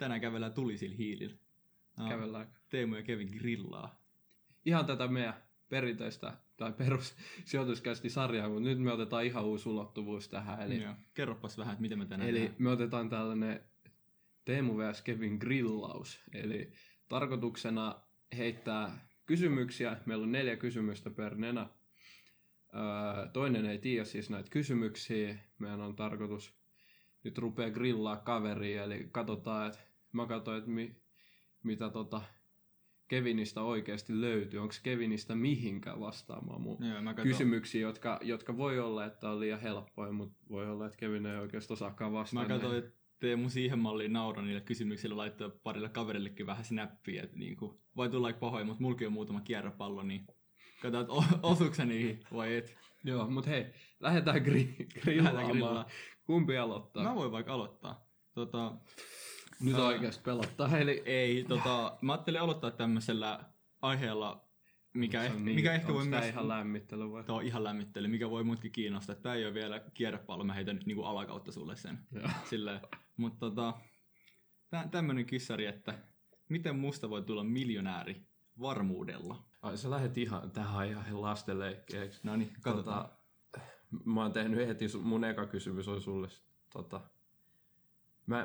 Tänään kävellään tulisilla hiilillä. Kävellään. Teemu ja Kevin grillaa. Ihan tätä meidän perinteistä tai perussijoituskästi-sarjaa, mutta nyt me otetaan ihan uusi ulottuvuus tähän. Eli... Joo. Kerropas vähän, että miten me tänään eli me otetaan tällainen Teemu vs. Kevin grillaus. Eli tarkoituksena heittää kysymyksiä. Meillä on 4 kysymystä per nenä. Toinen ei tiedä siis näitä kysymyksiä. Meidän on tarkoitus nyt rupeaa grillaa kaveria, eli katsotaan, että mä katsoin, että mitä Kevinistä oikeasti löytyy. Onko Kevinistä mihinkään vastaamaan mun kysymyksiä, jotka voi olla, että on liian helppoja, mutta voi olla, että Kevin ei oikeasti osaakaan vastaan. Mä katsoin, että Teemu siihen malliin naura niille kysymyksille, laittaa parille kaverillekin vähän snappia, että niinku, vai tulla pahoin, mutta mulki on muutama kierropallo, niin katsotaan, että osuuko niihin vai et. Joo, mutta hei, lähdetään grillaamaan. Kumpi aloittaa? Mä voin vaikka aloittaa. Nyt oikeasti pelottaa. Eli ei, mä ajattelin aloittaa tämmöisellä aiheella, mikä ehkä voi myös... ihan lämmittely vai? Tämä on ihan lämmittely, mikä voi muutkin kiinnostaa. Tämä ei ole vielä kierrepallo, mä heitän nyt niinku alakautta sulle sen. Mutta tämmöinen kyssäri, että miten musta voi tulla miljonääri varmuudella? Ai, sä lähdet ihan tähän ihan lastenleikkeeksi. No niin, katsotaan. Mä oon tehnyt heti, mun eka kysymys on sulle.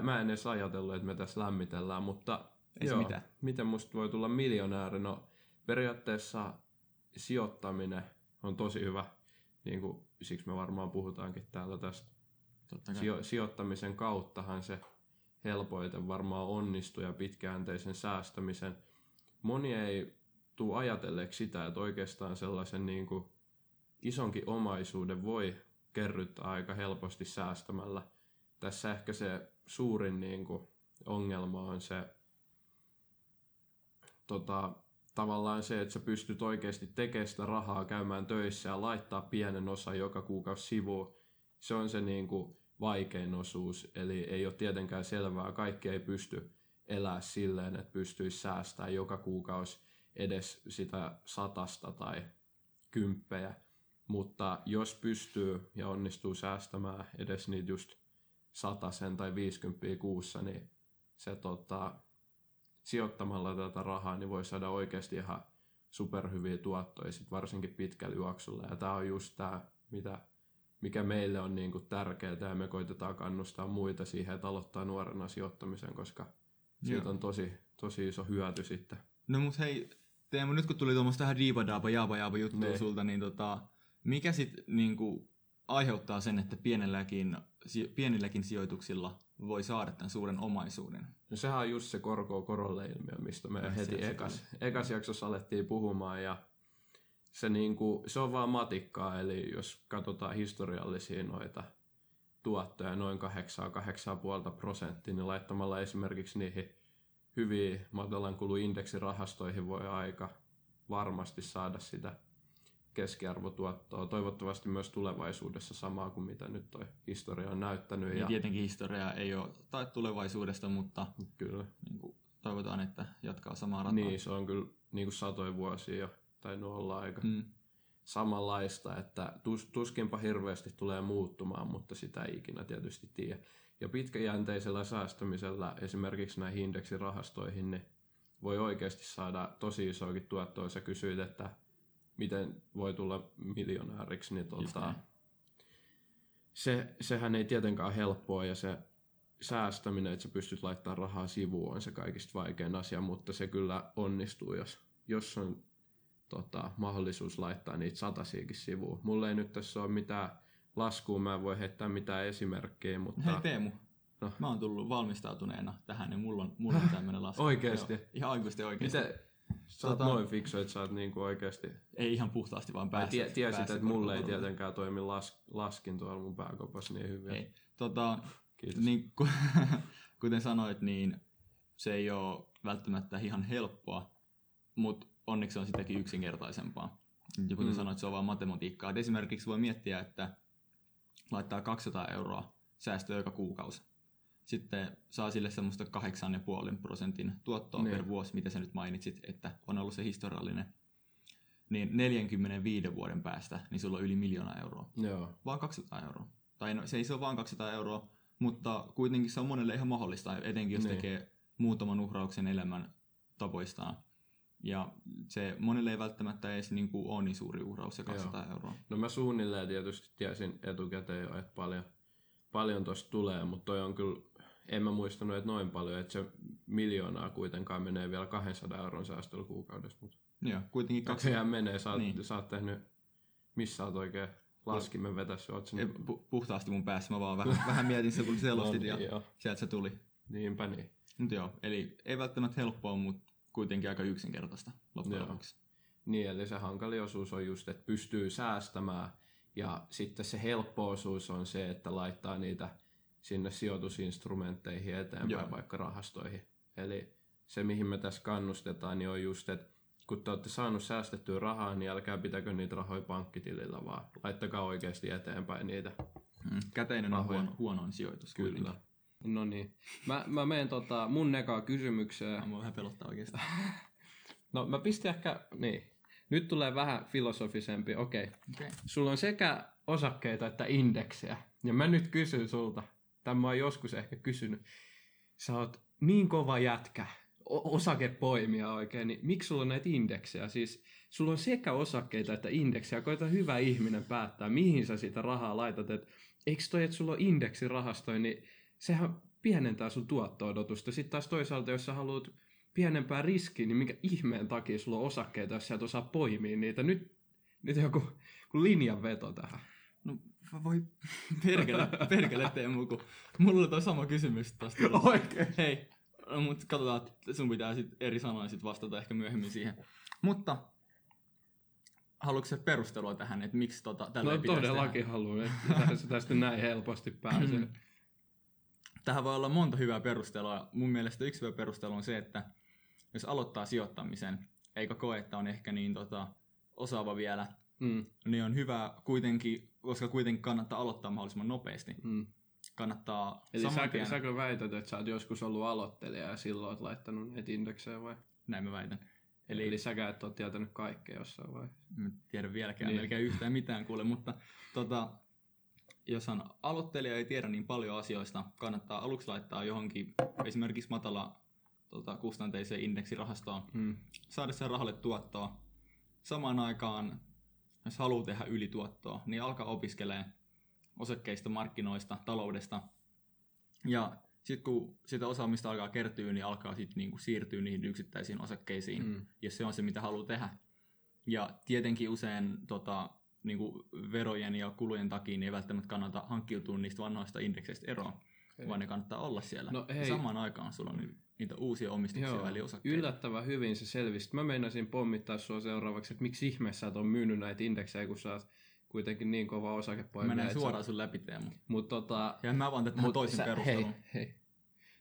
Mä en edes ajatellut, että me tässä lämmitellään, mutta joo, miten musta voi tulla miljonääri? No periaatteessa sijoittaminen on tosi hyvä, niin kuin, siksi me varmaan puhutaankin täällä tästä. Sijoittamisen kauttahan se helpoiten varmaan onnistuu ja pitkäjänteisen säästämisen. Moni ei tule ajatelleeksi sitä, että oikeastaan sellaisen niin kuin isonkin omaisuuden voi kerryttää aika helposti säästämällä. Tässä ehkä se suurin niin kuin ongelma on se tavallaan se, että sä pystyt oikeasti tekemään sitä rahaa, käymään töissä ja laittaa pienen osan joka kuukausi sivuun. Se on se niin kuin vaikein osuus, eli ei ole tietenkään selvää. Kaikki ei pysty elää silleen, että pystyisi säästämään joka kuukausi edes sitä 100 tai 10. Mutta jos pystyy ja onnistuu säästämään edes niitä just 100 tai 50 kuussa, niin se sijoittamalla tätä rahaa niin voi saada oikeasti ihan superhyviä tuottoja, sit varsinkin pitkällä juoksulla. Ja tämä on just tämä, mikä meille on niinku tärkeää, ja me koitetaan kannustaa muita siihen, että aloittaa nuorena sijoittamisen, koska siitä on tosi iso hyöty sitten. No mut hei, Teemu, nyt kun tuli tuommoista vähän diipadaapa juttua sulta, niin mikä sitten niinku aiheuttaa sen, että pienilläkin sijoituksilla voi saada tämän suuren omaisuuden? No sehän on just se korkoa korolle -ilmiö, mistä me heti ekas jaksossa alettiin puhumaan. Ja se, niinku, se on vaan matikkaa, eli jos katsotaan historiallisia noita tuottoja, noin 8-8,5%, niin laittamalla esimerkiksi niihin hyviin matalan kulun indeksirahastoihin voi aika varmasti saada sitä keskiarvotuottoa. Toivottavasti myös tulevaisuudessa samaa kuin mitä nyt toi historia on näyttänyt. Ja tietenkin historia ei ole tai tulevaisuudesta, mutta kyllä. Niin kuin toivotaan, että jatkaa samaa rataa. Niin, se on kyllä niin kuin 100 vuosia jo tainnut olla aika samanlaista, että tuskinpa hirveästi tulee muuttumaan, mutta sitä ei ikinä tietysti tiedä. Ja pitkäjänteisellä säästämisellä esimerkiksi näihin indeksirahastoihin niin voi oikeasti saada tosi isoakin tuottoa. Sä kysyit, että miten voi tulla miljonääriksi, niin sehän ei tietenkään ole helppoa, ja se säästäminen, että sä pystyt laittamaan rahaa sivuun, on se kaikista vaikein asia, mutta se kyllä onnistuu, jos on mahdollisuus laittaa niitä 100 sivuun. Mulla ei nyt tässä ole mitään laskua, mä en voi heittää mitään esimerkkejä, mutta... Hei Teemu, mä oon tullut valmistautuneena tähän, niin mulla on tämmöinen lasku. Oikeesti? Joo, ihan oikeesti. Miten? Sä oot noin fiksu, että sä oot niinku oikeesti... Ei ihan puhtaasti, vaan päässyt. Tiesit, että mulle ei tietenkään toimi laskin tuolla mun pääkopassa niin hyvin. Ei. Kiitos. Niin, kuten sanoit, niin se ei ole välttämättä ihan helppoa, mutta onneksi on sitäkin yksinkertaisempaa. Ja kuten sanoit, se on vaan matematiikkaa. Et esimerkiksi voi miettiä, että laittaa 200 € säästöä joka kuukausi. Sitten saa sille semmoista 8,5% tuottoa per vuosi, mitä sä nyt mainitsit, että on ollut se historiallinen. Niin 45 vuoden päästä, niin sulla on yli 1 000 000 €. Joo. Vaan 200 €. Tai no, se ei ole vaan 200 €, mutta kuitenkin se on monelle ihan mahdollista, etenkin jos tekee muutaman uhrauksen elämän tavoistaan. Ja se monille ei välttämättä edes niin kuin ole niin suuri uhraus se 200 euroa. No mä suunnilleen tietysti tiesin etukäteen jo, että paljon tosta tulee, mutta toi on kyllä, en mä muistanut, että noin paljon, että se 1 miljoonaa kuitenkaan menee vielä 200 euron säästöllä kuukaudessa. Mutta joo, kuitenkin 200. menee, sä oot tehnyt, missä oot oikein laskimen vetässä. Puhtaasti mun päässä, mä vaan vähän mietin se, kun selostit ja sieltä se tuli. Niinpä niin. Nyt joo, eli ei välttämättä helppoa, mutta kuitenkin aika yksinkertaista loppujen lopuksi. Niin, eli se hankali osuus on just, että pystyy säästämään, ja sitten se helppo osuus on se, että laittaa niitä sinne sijoitusinstrumentteihin eteenpäin, vaikka rahastoihin. Eli se, mihin me tässä kannustetaan, niin on just, että kun te olette saaneet säästettyä rahaa, niin älkää pitäkö niitä rahoja pankkitilillä, vaan laittakaa oikeasti eteenpäin niitä. Käteinen on huonoin sijoitus. Kyllä. No niin. Mä menen mun ekaa kysymykseen. Mä voin vähän pelottaa oikeastaan. No mä pistin ehkä, niin. Nyt tulee vähän filosofisempi, okei. Sulla on sekä osakkeita että indeksejä. Ja mä nyt kysyn sulta. Tämä mä oon joskus ehkä kysynyt. Sä oot niin kova jätkä, osakepoimija oikein, niin miksi sulla on näitä indeksejä? Siis sulla on sekä osakkeita että indeksejä. Koita hyvä ihminen päättää, mihin sä sitä rahaa laitat. Et, eikö toi, että sulla on indeksirahastoja, niin sehän pienentää sun tuotto-odotusta. Sitten taas toisaalta, jos sä haluat pienempää riskiä, niin minkä ihmeen takia sulla on osakkeita, jos sä et osaa poimia niitä? Nyt joku linjanveto tähän. No voi perkele Teemu, kun mulla oli toi sama kysymys taas tullut. Oikein. Hei, no, mutta katsotaan, että sun pitää sit eri sanoja sit vastata ehkä myöhemmin siihen. Mutta haluatko sä perustelua tähän, että miksi tällä ei pitäisi tehdä? No todellakin haluan, että tästä näin helposti pääsee. Tähän voi olla monta hyvää perustelua. Mun mielestä yksi hyvä perustelu on se, että jos aloittaa sijoittamisen, eikä koe, että on ehkä niin osaava vielä, niin on hyvä kuitenkin, koska kuitenkin kannattaa aloittaa mahdollisimman nopeasti. Kannattaa. Eli säkö väität, että sä oot joskus ollut aloittelija ja silloin oot laittanut näitä indeksejä vai? Näin mä väitän. Eli säkään et ole tietänyt kaikkea jossain vai? Mä tiedän vieläkään, melkein yhtään mitään kuule, mutta jos on aloittelija ei tiedä niin paljon asioista, kannattaa aluksi laittaa johonkin esimerkiksi matala kustanteiseen indeksirahastoon, saada sen rahalle tuottoa. Samaan aikaan, jos haluaa tehdä ylituottoa, niin alkaa opiskelemaan osakkeista, markkinoista, taloudesta. Ja sitten kun sitä osaamista alkaa kertyä, niin alkaa sitten niinku siirtyä niihin yksittäisiin osakkeisiin, jos se on se, mitä haluaa tehdä. Ja tietenkin usein niin kuin verojen ja kulujen takia niin ei välttämättä kannata hankkiutua niistä vanhoista indekseistä eroon, vaan ne kannattaa olla siellä. No, samaan aikaan sulla on niitä uusia omistuksia eli osakkeita. Yllättävän hyvin se selvisi. Mä meinasin pommittaa sua seuraavaksi, että miksi ihmeessä sä et ole myynyt näitä indeksejä, kun sä oot kuitenkin niin kova osakepoimia. Mä näin suoraan sun läpi, Teemu. Ja mä vaan tähän toisen perustelun. Hei.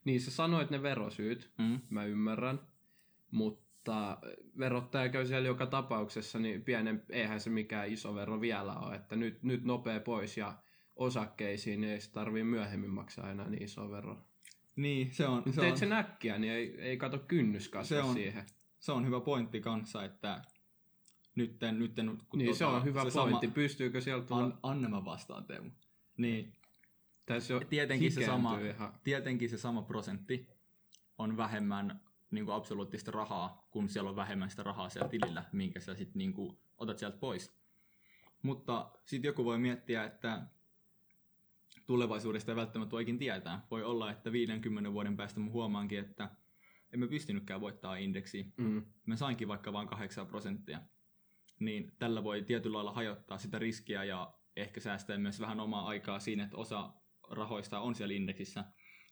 Niin sä sanoit ne verosyyt, mä ymmärrän, mutta verottaja käy siellä joka tapauksessa, niin eihän se mikään iso vero vielä ole, että nyt nopea pois ja osakkeisiin ei tarvitse myöhemmin maksaa enää niin iso vero. Niin, se on. Teit sen äkkiä, niin ei kato kynnys kasva siihen. Se on hyvä pointti kanssa, että nytten kun niin, se on hyvä se pointti, sama, pystyykö sieltä tulla. Anna mä vastaan, Teemu. Niin, tietenkin se sama prosentti on vähemmän niin kuin absoluuttista rahaa, kun siellä on vähemmän sitä rahaa siellä tilillä, minkä sä sitten niin kuin otat sieltä pois. Mutta sitten joku voi miettiä, että tulevaisuudesta ei välttämättä oikein tietää. Voi olla, että 50 vuoden päästä mä huomaankin, että en mä pystynytkään voittaa indeksiä. Mä sainkin vaikka vain 8%. Niin tällä voi tietyllä lailla hajottaa sitä riskiä ja ehkä säästää myös vähän omaa aikaa siinä, että osa rahoista on siellä indeksissä.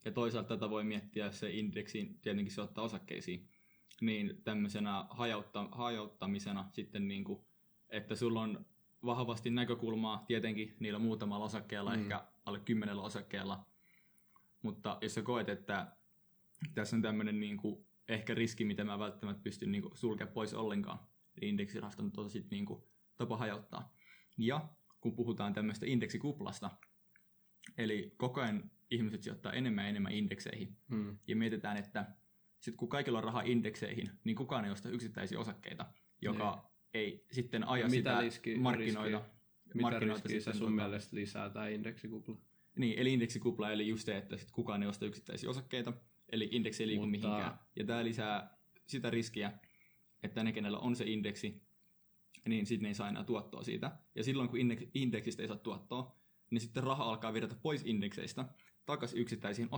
Ja toisaalta tätä voi miettiä, jos se indeksiin tietenkin sijoittaa osakkeisiin, niin tämmöisenä hajauttamisena sitten, niin kuin, että sulla on vahvasti näkökulmaa tietenkin niillä muutamalla osakkeella, ehkä alle 10 osakkeella. Mutta jos sä koet, että tässä on tämmöinen niin kuin, ehkä riski, mitä mä välttämättä pystyn niin kuin, sulkemaan pois ollenkaan, niin indeksirahaston on tosi niin kuin, tapa hajauttaa. Ja kun puhutaan tämmöistä indeksikuplasta, eli koko ajan ihmiset sijoittaa enemmän ja enemmän indekseihin. Ja mietitään, että sit kun kaikilla on rahaa indekseihin, niin kukaan ei osta yksittäisiä osakkeita, joka ei sitten aja sitä markkinoita. Mitä riskiä sun mielestä lisää tämä indeksikupla? Niin, eli indeksikupla, eli just se, että sit kukaan ei osta yksittäisiä osakkeita, eli indeksi ei liiku mihinkään. Ja tämä lisää sitä riskiä, että ne, kenellä on se indeksi, niin sitten ne ei saa enää tuottoa siitä. Ja silloin, kun indeksistä ei saa tuottoa, niin sitten raha alkaa virrata pois indekseistä takaisin yksittäisiin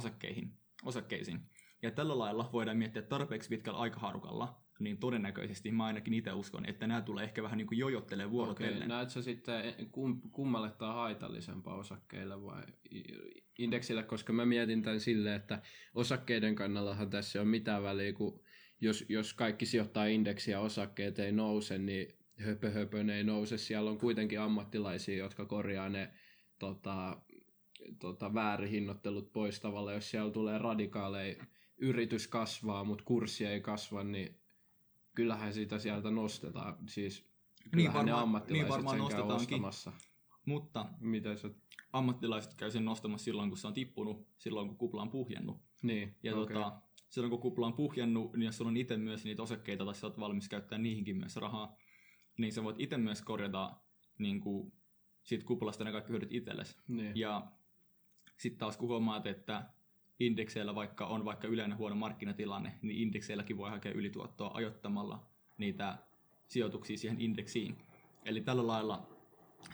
osakkeisiin. Ja tällä lailla voidaan miettiä tarpeeksi pitkällä aikahaarukalla, niin todennäköisesti mä ainakin itse uskon, että nämä tulee ehkä vähän niin kuin jojottelemaan vuorotellen. Okei, näetkö sitten kummalle tämä haitallisempaa osakkeilla vai indeksillä, koska mä mietin tämän silleen, että osakkeiden kannallahan tässä ei ole mitään väliä, kun jos kaikki sijoittaa indeksiä, osakkeet ei nouse, niin höpö ne ei nouse. Siellä on kuitenkin ammattilaisia, jotka korjaa ne väärinhinnoittelut pois tavallaan, jos siellä tulee radikaaleja, yritys kasvaa, mutta kurssi ei kasva, niin kyllähän sitä sieltä nostetaan. Siis kyllähän ne ammattilaiset sen käy ostamassa. Mutta ammattilaiset käy sen nostamassa silloin, kun se on tippunut, silloin kun kupla on puhjennut. Niin, ja okay. Silloin kun kupla on puhjennut, niin jos sulla on itse myös niitä osakkeita, tai sä oot valmis käyttää niihinkin myös rahaa, niin sä voit itse myös korjata niin kuin siitä kuplasta ne kaikki hyödyt itsellesi. Niin. Ja sitten taas kun huomaat, että indekseillä vaikka yleinen huono markkinatilanne, niin indekseilläkin voi hakea ylituottoa ajoittamalla niitä sijoituksia siihen indeksiin. Eli tällä lailla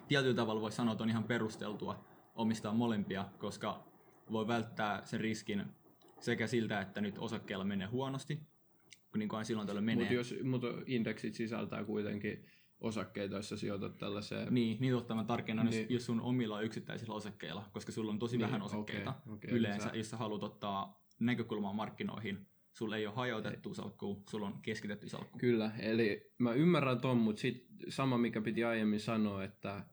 tietyllä tavalla voi sanoa, että on ihan perusteltua omistaa molempia, koska voi välttää sen riskin sekä siltä, että nyt osakkeella menee huonosti, niin kuin silloin tällöin menee. Mutta indeksit sisältää kuitenkin osakkeita, joissa sijoitat tällaiseen. Niin totta, mä tarkennan, niin. Jos sun omilla on yksittäisillä osakkeilla, koska sulla on tosi vähän osakkeita. Okay, yleensä, jos sä haluat ottaa näkökulmaa markkinoihin, sulla ei ole hajautettua salkkua, sulla on keskitetty salkku. Kyllä, eli mä ymmärrän ton, mutta sit sama, mikä piti aiemmin sanoa, että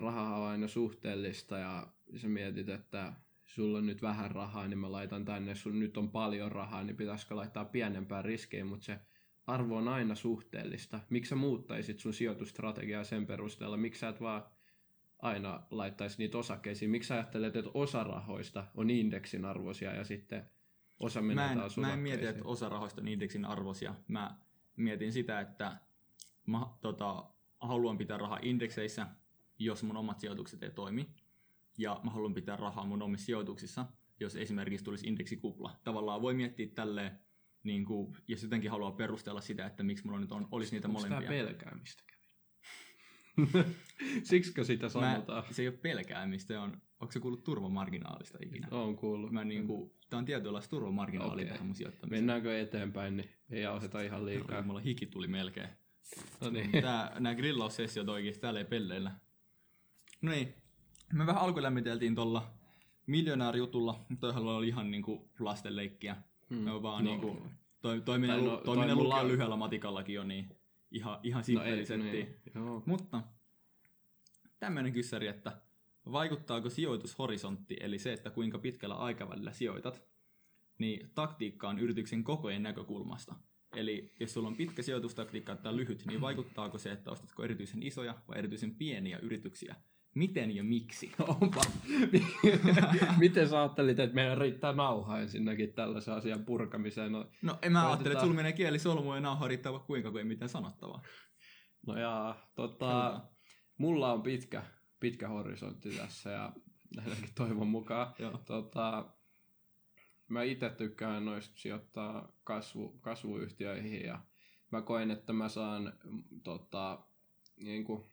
raha on aina suhteellista ja sä mietit, että sulla on nyt vähän rahaa, niin mä laitan tänne, sulla nyt on paljon rahaa, niin pitäisikö laittaa pienempää riskejä, mutta se arvo on aina suhteellista. Miksi sä muuttaisit sun sijoitusstrategiaa sen perusteella? Miksi sä et vaan aina laittaisi niitä osakkeisiin? Miksi sä ajattelet, että osa rahoista on indeksin arvoisia ja sitten osa menee taas osakkeisiin? Mä en mieti, että osa rahoista on indeksin arvoisia. Mä mietin sitä, että mä haluan pitää rahaa indekseissä, jos mun omat sijoitukset ei toimi. Ja mä haluan pitää rahaa mun omissa sijoituksissa, jos esimerkiksi tulisi indeksikupla. Tavallaan voi miettiä tälleen, niin kuin, jos jotenkin haluaa perustella sitä, että miksi mulla nyt olisi niitä molempia. Onko tämä pelkäämistä, Kevin? Siksikö sitä sanotaan? Se ei ole pelkäämistä. Onko se kuullut turvamarginaalista ikinä? Oon kuullut. Tämä on tietynlaista turvamarginaalia tähän mun sijoittamiseen. Mennäänkö eteenpäin, niin ei oseta ihan liikaa. Mulla hiki tuli melkein. No niin. Nämä grillaussessiot oikeasti täällä ei pelleillä. No niin. Me vähän alkulämmiteltiin tuolla miljonäärijutulla. Toihan oli ihan niin kuin lastenleikkiä. Toiminen lukee lyhyellä matikallakin jo, niin ihan simppelisettiin. No mutta tämmöinen kyssäri, että vaikuttaako sijoitushorisontti, eli se, että kuinka pitkällä aikavälillä sijoitat, niin taktiikkaan yrityksen kokojen näkökulmasta. Eli jos sulla on pitkä sijoitustaktiikka tai lyhyt, niin vaikuttaako se, että ostatko erityisen isoja vai erityisen pieniä yrityksiä? Miten ja miksi? Onpa. Miten sä ajattelit, että meidän riittää nauha ensinnäkin tällaisen asian purkamiseen? No en mä ajattelin, että sulla menee kielisolmu ja nauha riittää vaikka kuinka, kun ei mitään sanottavaa. No jaa, mulla on pitkä horisontti tässä ja ainakin toivon mukaan. Mä itse tykkään noista sijoittaa kasvuyhtiöihin ja mä koen, että mä saan niinku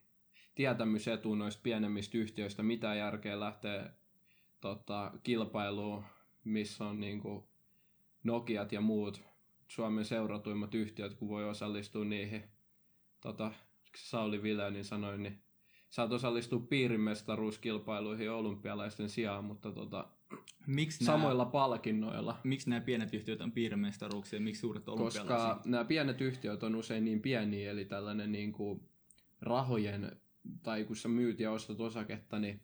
tietämysetu noista pienemmistä yhtiöistä, mitä järkeä lähtee kilpailuun, missä on niinku Nokiat ja muut Suomen seuratuimmat yhtiöt, kun voi osallistua niihin. Sauli Viläinen sanoi, niin saat osallistua piirimestaruuskilpailuihin olympialaisten sijaan, mutta samoilla palkinnoilla. Miksi nämä pienet yhtiöt on piirimestaruuksia ja miksi suuret olympialaisia? Koska nämä pienet yhtiöt on usein niin pieniä, eli tällainen niinku rahojen, tai kun sä myyt ja ostat osaketta, niin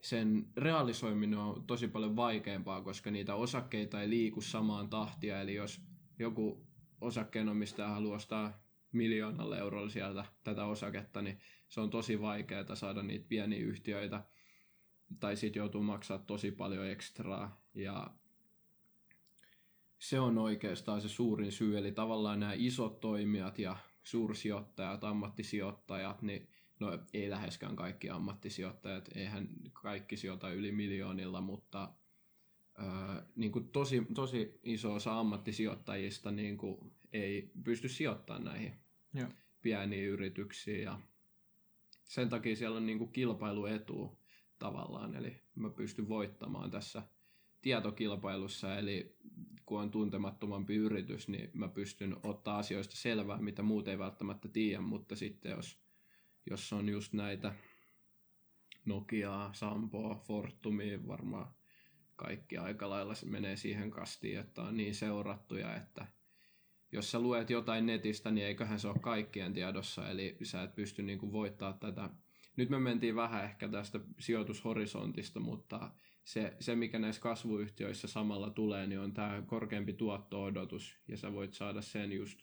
sen realisoiminen on tosi paljon vaikeampaa, koska niitä osakkeita ei liiku samaan tahtia. Eli jos joku osakkeenomistaja haluaa ostaa 1 000 000 eurolla sieltä tätä osaketta, niin se on tosi vaikeaa saada niitä pieniä yhtiöitä. Tai sitten joutuu maksaa tosi paljon ekstraa. Ja se on oikeastaan se suurin syy. Eli tavallaan nämä isot toimijat ja suursijoittajat, ammattisijoittajat, niin no ei läheskään kaikki ammattisijoittajat, eihän kaikki sijoita yli miljoonilla, mutta niin kuin tosi iso osa ammattisijoittajista niin kuin ei pysty sijoittamaan näihin Joo. pieniin yrityksiin ja sen takia siellä on niin kuin kilpailuetu tavallaan, eli mä pystyn voittamaan tässä tietokilpailussa, eli kun on tuntemattomampi yritys, niin mä pystyn ottaa asioista selvää, mitä muut ei välttämättä tiedä, mutta sitten jos on just näitä Nokiaa, Sampoa, Fortumia, varmaan kaikki aika lailla se menee siihen kastiin, että on niin seurattuja, että jos sä luet jotain netistä, niin eiköhän se ole kaikkien tiedossa, eli sä et pysty niin kuin voittaa tätä. Nyt me mentiin vähän ehkä tästä sijoitushorisontista, mutta se mikä näissä kasvuyhtiöissä samalla tulee, niin on tämä korkeampi tuotto-odotus, ja sä voit saada sen just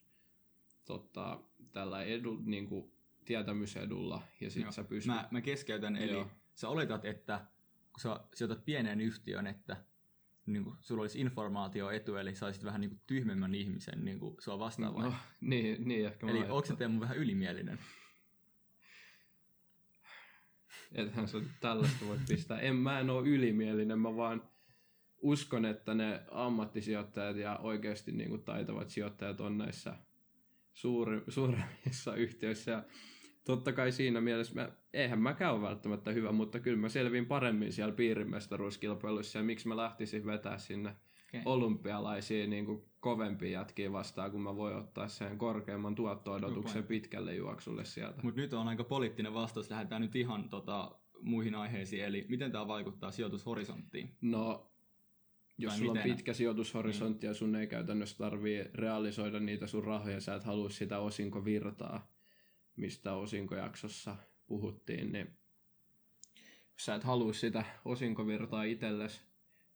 tällä niin kuin tietämysedulla, ja sit sä pystyt... Mä keskeytän, eli sä oletat, että kun sä sijoitat pieneen yhtiön, että niin kuin sulla olisi informaatioetu, eli saisit vähän niin kuin tyhmemmän ihmisen niin kuin sua vastaan vai? No, niin ehkä. Eli onko se Teemu vähän ylimielinen? Ethän sä tällaista voit pistää. Mä en ole ylimielinen, mä vaan uskon, että ne ammattisijoittajat ja oikeasti niin kuin taitavat sijoittajat on näissä suuremmissa yhtiöissä. Ja totta kai siinä mielessä, eihän mäkään ole välttämättä hyvä, mutta kyllä mä selvin paremmin siellä piirimestaruuskilpailuissa ja miksi mä lähtisin vetää sinne olympialaisiin niin kuin kovempia jätkiä vastaan, kun mä voin ottaa sen korkeamman tuotto-odotuksen pitkälle juoksulle sieltä. Mutta nyt on aika poliittinen vastaus, lähdetään nyt ihan muihin aiheisiin, eli miten tämä vaikuttaa sijoitushorisonttiin? No, jos sulla on pitkä sijoitushorisontti ja sun ei käytännössä tarvitse realisoida niitä sun rahoja, sä et halua sitä osinkovirtaa, mistä osinkojaksossa puhuttiin, niin jos sä et halua sitä osinkovirtaa itsellesi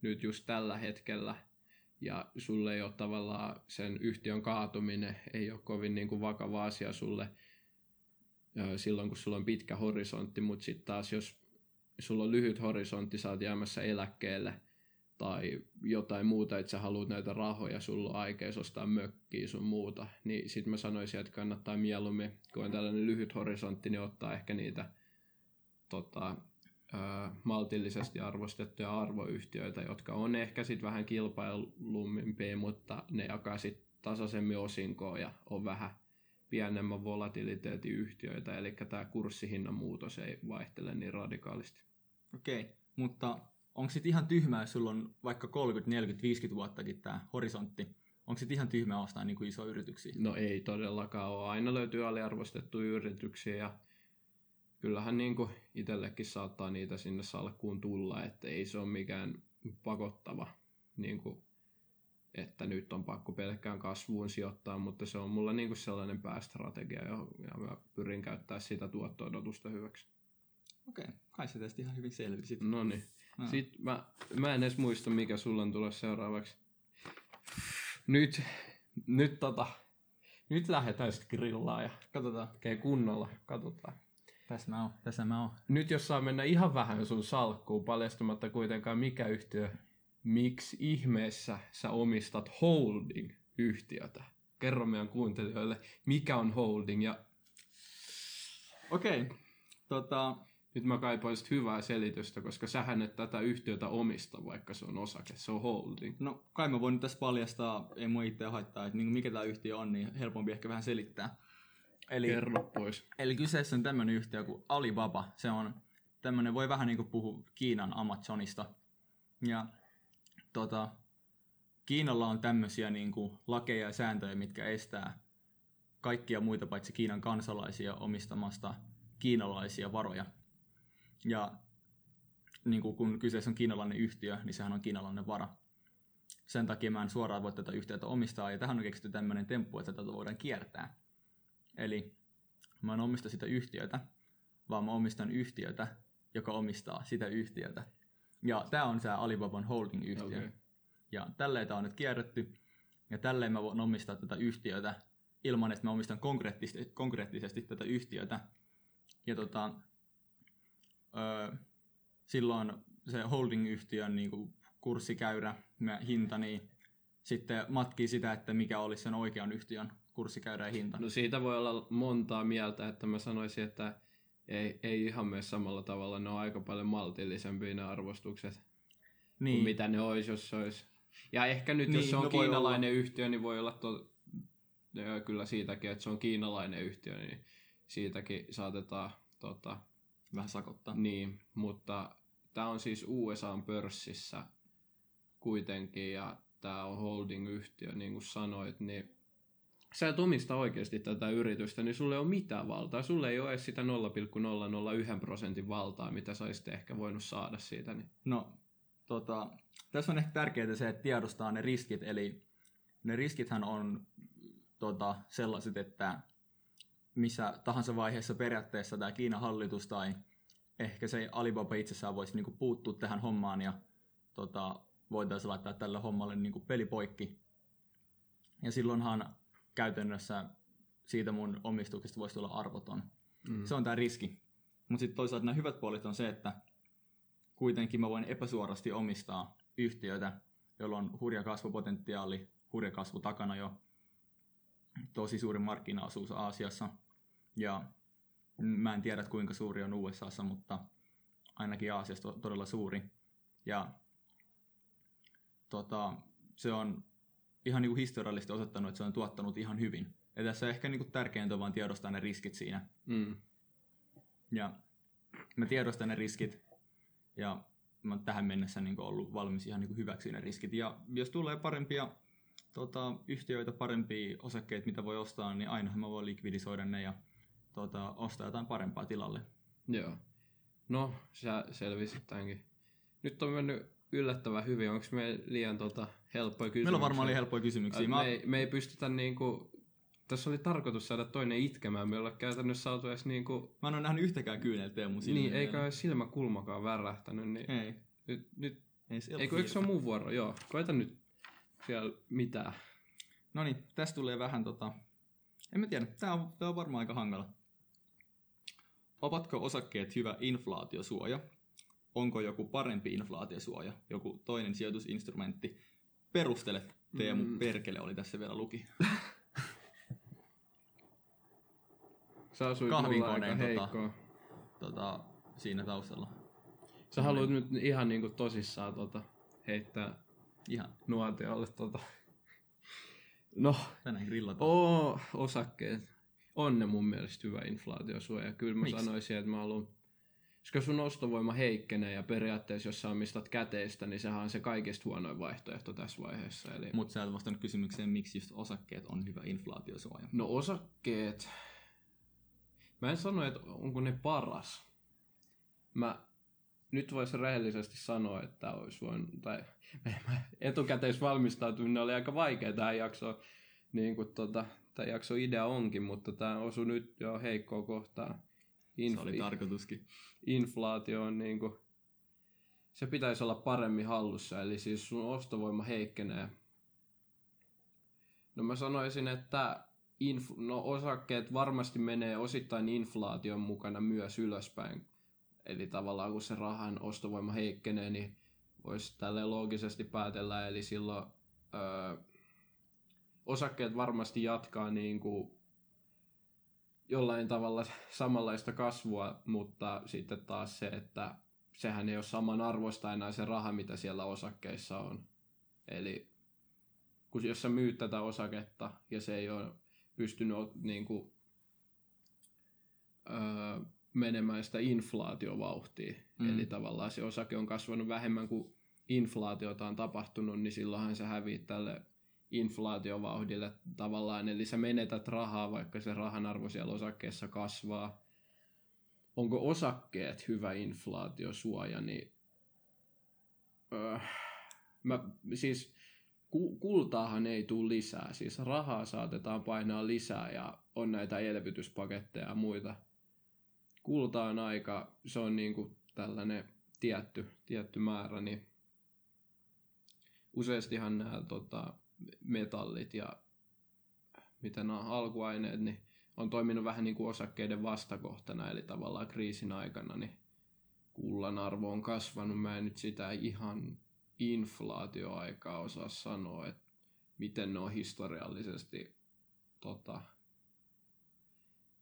nyt just tällä hetkellä, ja sulle ei ole tavallaan sen yhtiön kaatuminen, ei ole kovin niin kuin vakava asia sulle silloin, kun sulla on pitkä horisontti, mutta sitten taas jos sulla on lyhyt horisontti, sä oot jäämässä eläkkeelle tai jotain muuta, että sä haluat näitä rahoja, sulla on aikeis ostaa mökkiä sun muuta, niin sitten mä sanoisin, että kannattaa mieluummin, kun on tällainen lyhyt horisontti, niin ottaa ehkä niitä maltillisesti arvostettuja arvoyhtiöitä, jotka on ehkä sitten vähän kilpailumpiä, mutta ne jakaa sitten tasaisemmin osinkoa ja on vähän pienemmän volatiliteetin yhtiöitä, eli tämä kurssihinnan muutos ei vaihtele niin radikaalisti. Okei, mutta onko sitten ihan tyhmää, jos sulla on vaikka 30, 40, 50 vuottakin tämä horisontti, onko sitten ihan tyhmää ostaa niin kuin isoja yrityksiä? No ei todellakaan ole. Aina löytyy aliarvostettuja yrityksiä ja kyllähän niin kuin itsellekin saattaa niitä sinne salkkuun tulla, että ei se ole mikään pakottava, niin kuin, että nyt on pakko pelkkään kasvuun sijoittaa, mutta se on mulla niin kuin sellainen päästrategia ja mä pyrin käyttämään sitä tuotto-odotusta hyväksi. Okei, kai se tästä ihan hyvin selvisi. No niin. Sitten mä en edes muista, mikä sulla on tulossa seuraavaksi. Nyt lähdetään sitten grillaan ja katsotaan. Okei, kunnolla, katsotaan. Tässä mä oon. Nyt jos saa mennä ihan vähän sun salkkuun, paljastamatta kuitenkaan mikä yhtiö, miksi ihmeessä sä omistat holding-yhtiötä? Kerro meidän kuuntelijoille, mikä on holding ja... Okei, Nyt mä kaipaan sit hyvää selitystä, koska sähän et tätä yhtiötä omista, vaikka se on osake, se on holding. No kai mä voin nyt tässä paljastaa, ei mua itseä haittaa, että niin mikä tämä yhtiö on, niin helpompi ehkä vähän selittää. Kerro pois. Eli kyseessä on tämmöinen yhtiö kuin Alibaba. Se on tämmöinen, voi vähän niin kuin puhua Kiinan Amazonista. Ja Kiinalla on tämmöisiä niin kuin lakeja ja sääntöjä, mitkä estää kaikkia muita paitsi Kiinan kansalaisia omistamasta kiinalaisia varoja. Ja niin kuin kun kyseessä on kiinalainen yhtiö, niin sehän on kiinalainen vara. Sen takia mä en suoraan voi tätä yhtiötä omistaa, ja tähän on keksitty tämmöinen temppu, että tätä voidaan kiertää. Eli mä en omista sitä yhtiötä, vaan mä omistan yhtiötä, joka omistaa sitä yhtiötä. Ja tää on se Alibaban holding-yhtiö. Okay. Ja tälleen tää on nyt kierretty, ja tälleen mä voin omistaa tätä yhtiötä ilman, että mä omistan konkreettisesti tätä yhtiötä. Ja silloin se holding-yhtiön niin kuin kurssikäyrä, hinta, niin sitten matkii sitä, että mikä olisi sen oikean yhtiön kurssikäyrä ja hinta. No siitä voi olla montaa mieltä, että mä sanoisin, että ei ihan mene samalla tavalla, ne on aika paljon maltillisempia ne arvostukset. niin, kuin mitä ne olisi, jos olisi. Ja ehkä nyt, niin, jos se on kiinalainen yhtiö, niin voi olla kyllä siitäkin, että se on kiinalainen yhtiö, niin siitäkin saatetaan vähän sakottaa. Niin, mutta tämä on siis USA:n pörssissä kuitenkin, ja tämä on holding-yhtiö, niin kuin sanoit, niin sä et omista oikeasti tätä yritystä, niin sulle ei ole mitään valtaa. Sulle ei ole edes sitä 0,001% valtaa, mitä sä olisit ehkä voinut saada siitä. Niin. No, tässä on ehkä tärkeää se, että tiedostaa ne riskit. Eli ne riskithän on sellaiset, että missä tahansa vaiheessa periaatteessa tämä Kiinan hallitus tai ehkä se Alibaba itsessään voisi niinku puuttua tähän hommaan ja voitaisiin laittaa tällä hommalle niinku peli poikki. Ja silloinhan käytännössä siitä mun omistuksesta voisi tulla arvoton. Mm. Se on tämä riski. Mutta sitten toisaalta nämä hyvät puolet on se, että kuitenkin mä voin epäsuorasti omistaa yhtiötä, jolla on hurja kasvupotentiaali, hurja kasvu takana jo, tosi suuri markkinaosuus Aasiassa. Ja mä en tiedä, kuinka suuri on USAssa, mutta ainakin Aasiassa todella suuri. Ja se on ihan niin kuin historiallisesti osoittanut, että se on tuottanut ihan hyvin. Ja tässä ehkä niin kuin tärkeintä on vaan tiedostaa ne riskit siinä. Mm. Ja mä tiedostan ne riskit ja mä oon tähän mennessä niin kuin ollut valmis ihan niin kuin hyväksi ne riskit. Ja jos tulee parempia yhtiöitä, parempia osakkeita, mitä voi ostaa, niin ainahan mä voin likvidisoida ne ja ostaa jotain parempaa tilalle. Joo. No, sä selvisit tämänkin. Nyt on mennyt yllättävän hyvin. Onko me liian helppoja kysymyksiä? Meillä on varmaan helppoja kysymyksiä. Me ei pystytä niinku... Tässä oli tarkoitus saada toinen itkemään. Me ollaan käytännössä saatu edes niinku... Mä en ole nähnyt yhtäkään kyyneltä Teemu silmään. Niin, eikä ole silmäkulmakaan värähtänyt. Niin... Ei. Nyt... Eikö se ole mun vuoro? Joo. Koeta nyt siellä mitään. No niin, tässä tulee vähän En mä tiedä. Tää on varmaan aika hankala. Ovatko osakkeet hyvä inflaatiosuoja? Onko joku parempi inflaatiosuoja? Joku toinen sijoitusinstrumentti? Perustele, Teemu Perkele oli tässä vielä luki. Sä asuit mulla aika heikkoa. Siinä taustalla. Sä haluat nyt ihan niinku tosissaan heittää ihan nuotiolle No, tänään grillataan. Osakkeet. On ne mun mielestä hyvä inflaatiosuoja. Kyllä mä sanoisin, että mä haluan... Koska sun ostovoima heikkenee ja periaatteessa, jos sä omistat käteistä, niin sehän on se kaikista huonoin vaihtoehto tässä vaiheessa. Eli... Mutta sä et vastannut kysymykseen, miksi just osakkeet on hyvä inflaatiosuoja. No osakkeet... Mä en sano, että onko ne paras. Nyt voisi rehellisesti sanoa, että olisi voinut, tai etukäteisvalmistautuminen oli aika vaikea tähän jaksoon, niin kuin tämä jakson idea onkin, mutta tämä osui nyt jo heikkoa kohtaan. Se oli tarkoituskin. Inflaatio on niin kuin, se pitäisi olla paremmin hallussa, eli siis sun ostovoima heikkenee. No mä sanoisin, että osakkeet varmasti menee osittain inflaation mukana myös ylöspäin. Eli tavallaan kun se rahan ostovoima heikkenee, niin voisi tälleen loogisesti päätellä. Eli silloin osakkeet varmasti jatkaa niin kuin jollain tavalla samanlaista kasvua, mutta sitten taas se, että sehän ei ole samanarvoista enää se raha, mitä siellä osakkeissa on. Eli jos sä myyt tätä osaketta ja se ei ole pystynyt niin kuin, menemään sitä inflaatiovauhtia. Mm. Eli tavallaan se osake on kasvanut vähemmän kuin inflaatiota on tapahtunut, niin silloinhan sä häviit tälle inflaatiovauhdille tavallaan. Eli sä menetät rahaa, vaikka se rahan arvo siellä osakkeessa kasvaa. Onko osakkeet hyvä inflaatiosuoja? Niin, kultaahan ei tule lisää. Siis rahaa saatetaan painaa lisää ja on näitä elvytyspaketteja ja muita. Kulta on aika, se on niin kuin tällainen tietty määrä, niin useastihan nämä metallit ja mitä nämä alkuaineet, niin on toiminut vähän niin kuin osakkeiden vastakohtana, eli tavallaan kriisin aikana niin kullan arvo on kasvanut. Mä en nyt sitä ihan inflaatioaikaa osaa sanoa, että miten ne on historiallisesti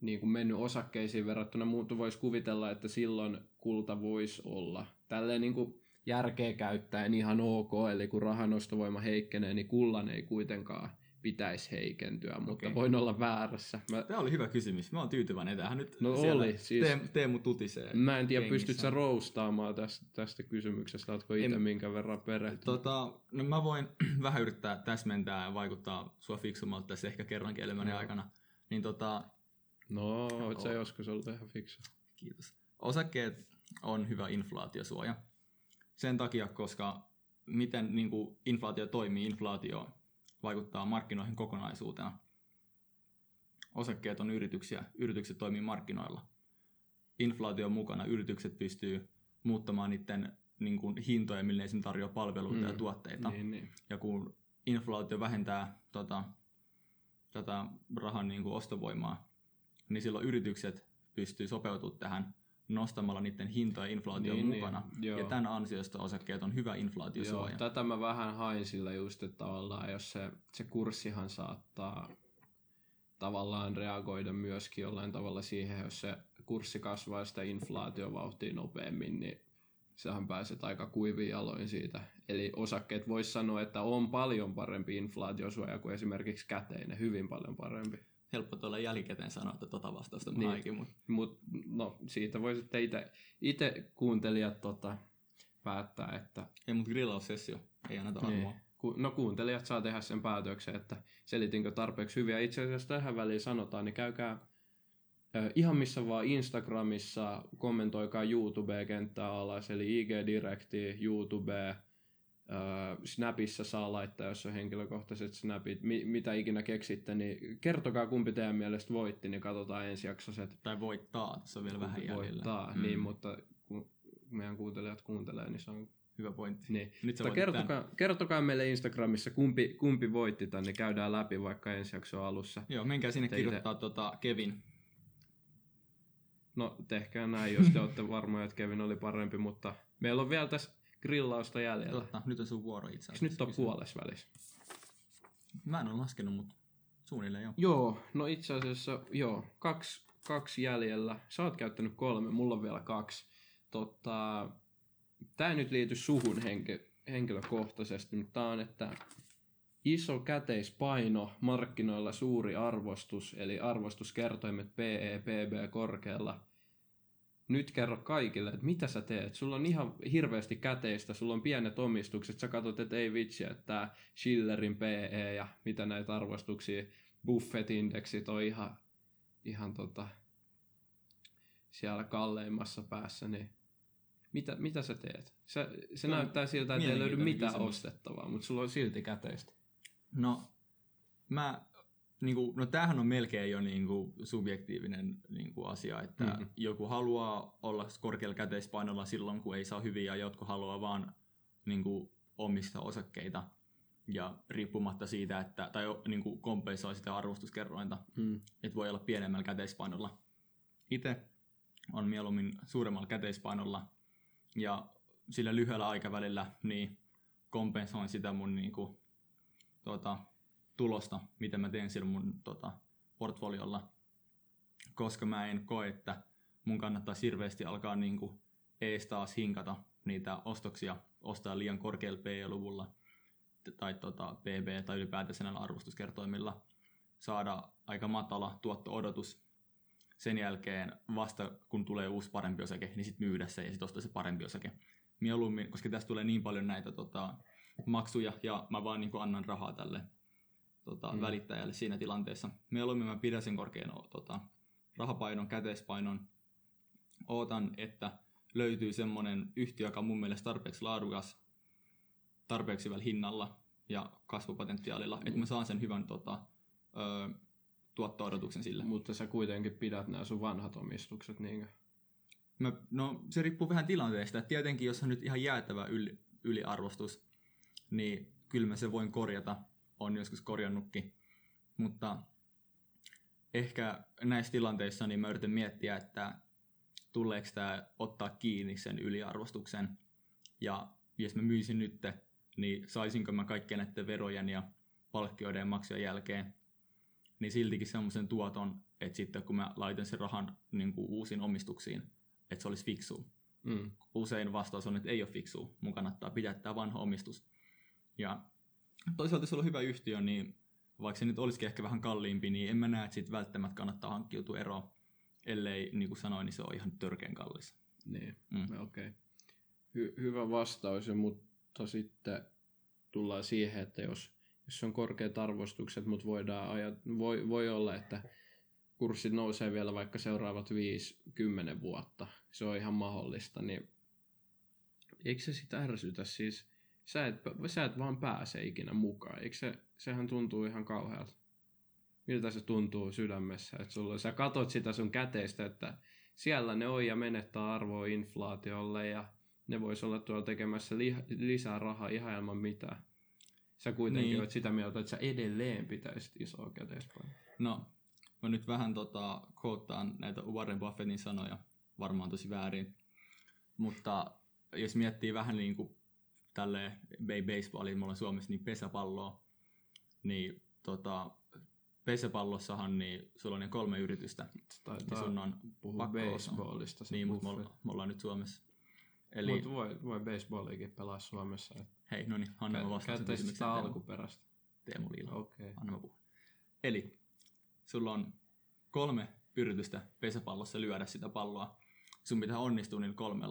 niin kuin mennyt osakkeisiin verrattuna, mutta voisi kuvitella, että silloin kulta voisi olla. Tälleen niin kuin järkeä käyttäen ihan ok, eli kun rahan ostovoima heikkenee, niin kullan ei kuitenkaan pitäisi heikentyä, mutta okay, voin olla väärässä. Tämä oli hyvä kysymys, mä oon tyytyväinen tähän nyt. No oli, siis Teemu tutisee. Mä en tiedä, pystytkö sä roustaamaan tästä kysymyksestä, ootko itse minkä verran perehtynyt? No mä voin vähän yrittää täsmentää ja vaikuttaa sua fiksummalta tässä ehkä kerrankin elämäni aikana. Niin no, oot sä joskus ollut ihan fiksu. Kiitos. Osakkeet on hyvä inflaatiosuoja. Sen takia, koska miten niin kuin inflaatio toimii, inflaatio vaikuttaa markkinoihin kokonaisuutena. Osakkeet on yrityksiä, yritykset toimii markkinoilla. Inflaation mukana yritykset pystyy muuttamaan niiden niin kuin hintoja, millä ne tarjoaa palveluita ja tuotteita. Niin. Ja kun inflaatio vähentää tätä rahan niin kuin ostovoimaa, niin silloin yritykset pystyy sopeutumaan tähän nostamalla niiden hintoja inflaation mukana. Niin, ja tämän ansiosta osakkeet on hyvä inflaatiosuoja. Joo, tätä mä vähän hain sillä just, että tavallaan jos se kurssihan saattaa tavallaan reagoida myöskin jollain tavalla siihen, jos se kurssi kasvaa sitä inflaatiovauhtia nopeammin, niin sähän pääset aika kuivin jaloin siitä. Eli osakkeet voisi sanoa, että on paljon parempi inflaatiosuoja kuin esimerkiksi käteinen, hyvin paljon parempi. Helppo tuolla jälkikäteen sanoa, että vastausta mä haikin. No siitä voi sitten itse kuuntelijat päättää, että... Ei, mutta grillaussessio, ei anneta armoa. No kuuntelijat saa tehdä sen päätöksen, että selitinkö tarpeeksi hyviä. Itse asiassa tähän väliin sanotaan, niin käykää ihan missä vaan Instagramissa, kommentoikaa YouTube-kenttää alas, eli IG-direkti, YouTube. Snapissa saa laittaa, jos on henkilökohtaiset snapit, mitä ikinä keksitte, niin kertokaa kumpi teidän mielestä voitti, niin katsotaan ensi jaksoset. Tai voittaa, se on vielä vähän jäljellä. Voittaa, niin, mutta kun meidän kuuntelijat kuuntelee, niin se on hyvä pointti. Niin. Nyt kertokaa meille Instagramissa, kumpi voitti tänne, niin käydään läpi vaikka ensi jakson alussa. Joo, menkää sinne kirjoittaa Kevin. No tehkää näin, jos te olette varmoja, että Kevin oli parempi, mutta meillä on vielä tässä grillausta jäljellä. Totta, nyt on sun vuoro itse asiassa. Nyt on puolessa välissä. Mä en ole laskenut, mutta suunnilleen jo. Joo, no itse asiassa joo, kaksi jäljellä. Sä oot käyttänyt 3, mulla on vielä 2. Tää ei nyt liity suhun henkilökohtaisesti, mutta tää on, että iso käteispaino, markkinoilla suuri arvostus, eli arvostuskertoimet PE, PB korkealla. Nyt kerro kaikille, että mitä sä teet. Sulla on ihan hirveästi käteistä, sulla on pienet omistukset, sä katsot, että ei vitsi, että tää Schillerin PE ja mitä näitä arvostuksia, Buffett-indeksit on ihan siellä kalleimmassa päässä, niin mitä sä teet? Se näyttää siltä, että ei löydy mitään ostettavaa, mutta sulla on silti käteistä. No, tämähän on melkein jo subjektiivinen asia, että joku haluaa olla korkealla käteispainolla silloin, kun ei saa hyviä, ja jotkut haluaa vaan omistaa osakkeita, ja riippumatta siitä, että, tai kompensoi sitä arvostuskerrointa, että voi olla pienemmällä käteispainolla. Itse on mieluummin suuremmalla käteispainolla, ja sillä lyhyellä aikavälillä niin kompensoin sitä mun tulosta, mitä mä teen sillä mun portfoliolla, koska mä en koe, että mun kannattaa hirveästi alkaa ees taas hinkata niitä ostoksia, ostaa liian korkealla PE-luvulla tai PB tai ylipäätänsä näillä arvostuskertoimilla, saada aika matala tuotto-odotus. Sen jälkeen vasta kun tulee uusi parempi osake, niin sit myydä se ja sit ostaa se parempi osake. Mieluummin, koska tässä tulee niin paljon näitä maksuja ja mä vaan annan rahaa tälle välittäjälle siinä tilanteessa. Mieluummin mä pidän sen korkean rahapainon, käteispainon. Ootan, että löytyy semmoinen yhtiö, joka on mun mielestä tarpeeksi laadukas, tarpeeksi hyvällä hinnalla ja kasvupotentiaalilla, että mä saan sen hyvän tuotto-odotuksen sille. Mutta sä kuitenkin pidät nämä sun vanhat omistukset, niinkö? Se riippuu vähän tilanteesta. Et tietenkin, jos on nyt ihan jäätävä yliarvostus, niin kyllä mä sen voin korjata. On joskus korjannutkin, mutta ehkä näissä tilanteissa niin mä yritän miettiä, että tuleeko tämä ottaa kiinni sen yliarvostuksen. Ja jos mä myisin nyt, niin saisinko mä kaikkien näiden verojen ja palkkioiden ja maksujen jälkeen, niin siltikin semmoisen tuoton, että sitten kun mä laitan sen rahan uusiin omistuksiin, että se olisi fiksu. Usein vastaus on, että ei ole fiksua, mun kannattaa pidättää vanha omistus. Ja toisaalta jos on hyvä yhtiö, niin vaikka se nyt olisikin ehkä vähän kalliimpi, niin en mä näe, että siitä välttämättä kannattaa hankkiutua eroon, ellei, niin kuin sanoin, niin se on ihan törkeän kallis. Niin, okei. Hyvä vastaus, mutta sitten tullaan siihen, että jos on korkeat arvostukset, mutta voi olla, että kurssit nousee vielä vaikka seuraavat 5-10 vuotta. Se on ihan mahdollista, niin eikö se sitä ärsytä? Siis sä et vaan pääse ikinä mukaan. Eikö sehän tuntuu ihan kauhealta? Miltä se tuntuu sydämessä? Että sä katot sitä sun käteistä, että siellä ne on ja menettää arvoa inflaatiolle ja ne vois olla tuolla tekemässä lisää rahaa ihan ilman mitään. Sä kuitenkin oot sitä mieltä, että sä edelleen pitäisit isoa käteispainoa. No, mä nyt vähän koottaan näitä Warren Buffettin sanoja, varmaan tosi väärin. Mutta jos miettii vähän niin kuin tälleen baseballia, me ollaan Suomessa, niin pesäpalloa, niin pesäpallossahan niin sulla on ne 3 yritystä. Taitaa niin sun on puhua baseballista. Niin, mutta me ollaan nyt Suomessa. Eli mutta voi baseballiakin pelaa Suomessa. Hei, no niin, anna mä vastasin kysymykseen Teemu. Alkuperästä. Teemu Liila, okay. Anna mä puhua. Eli sulla on 3 yritystä pesäpallossa lyödä sitä palloa. Sun pitää onnistua niillä 3.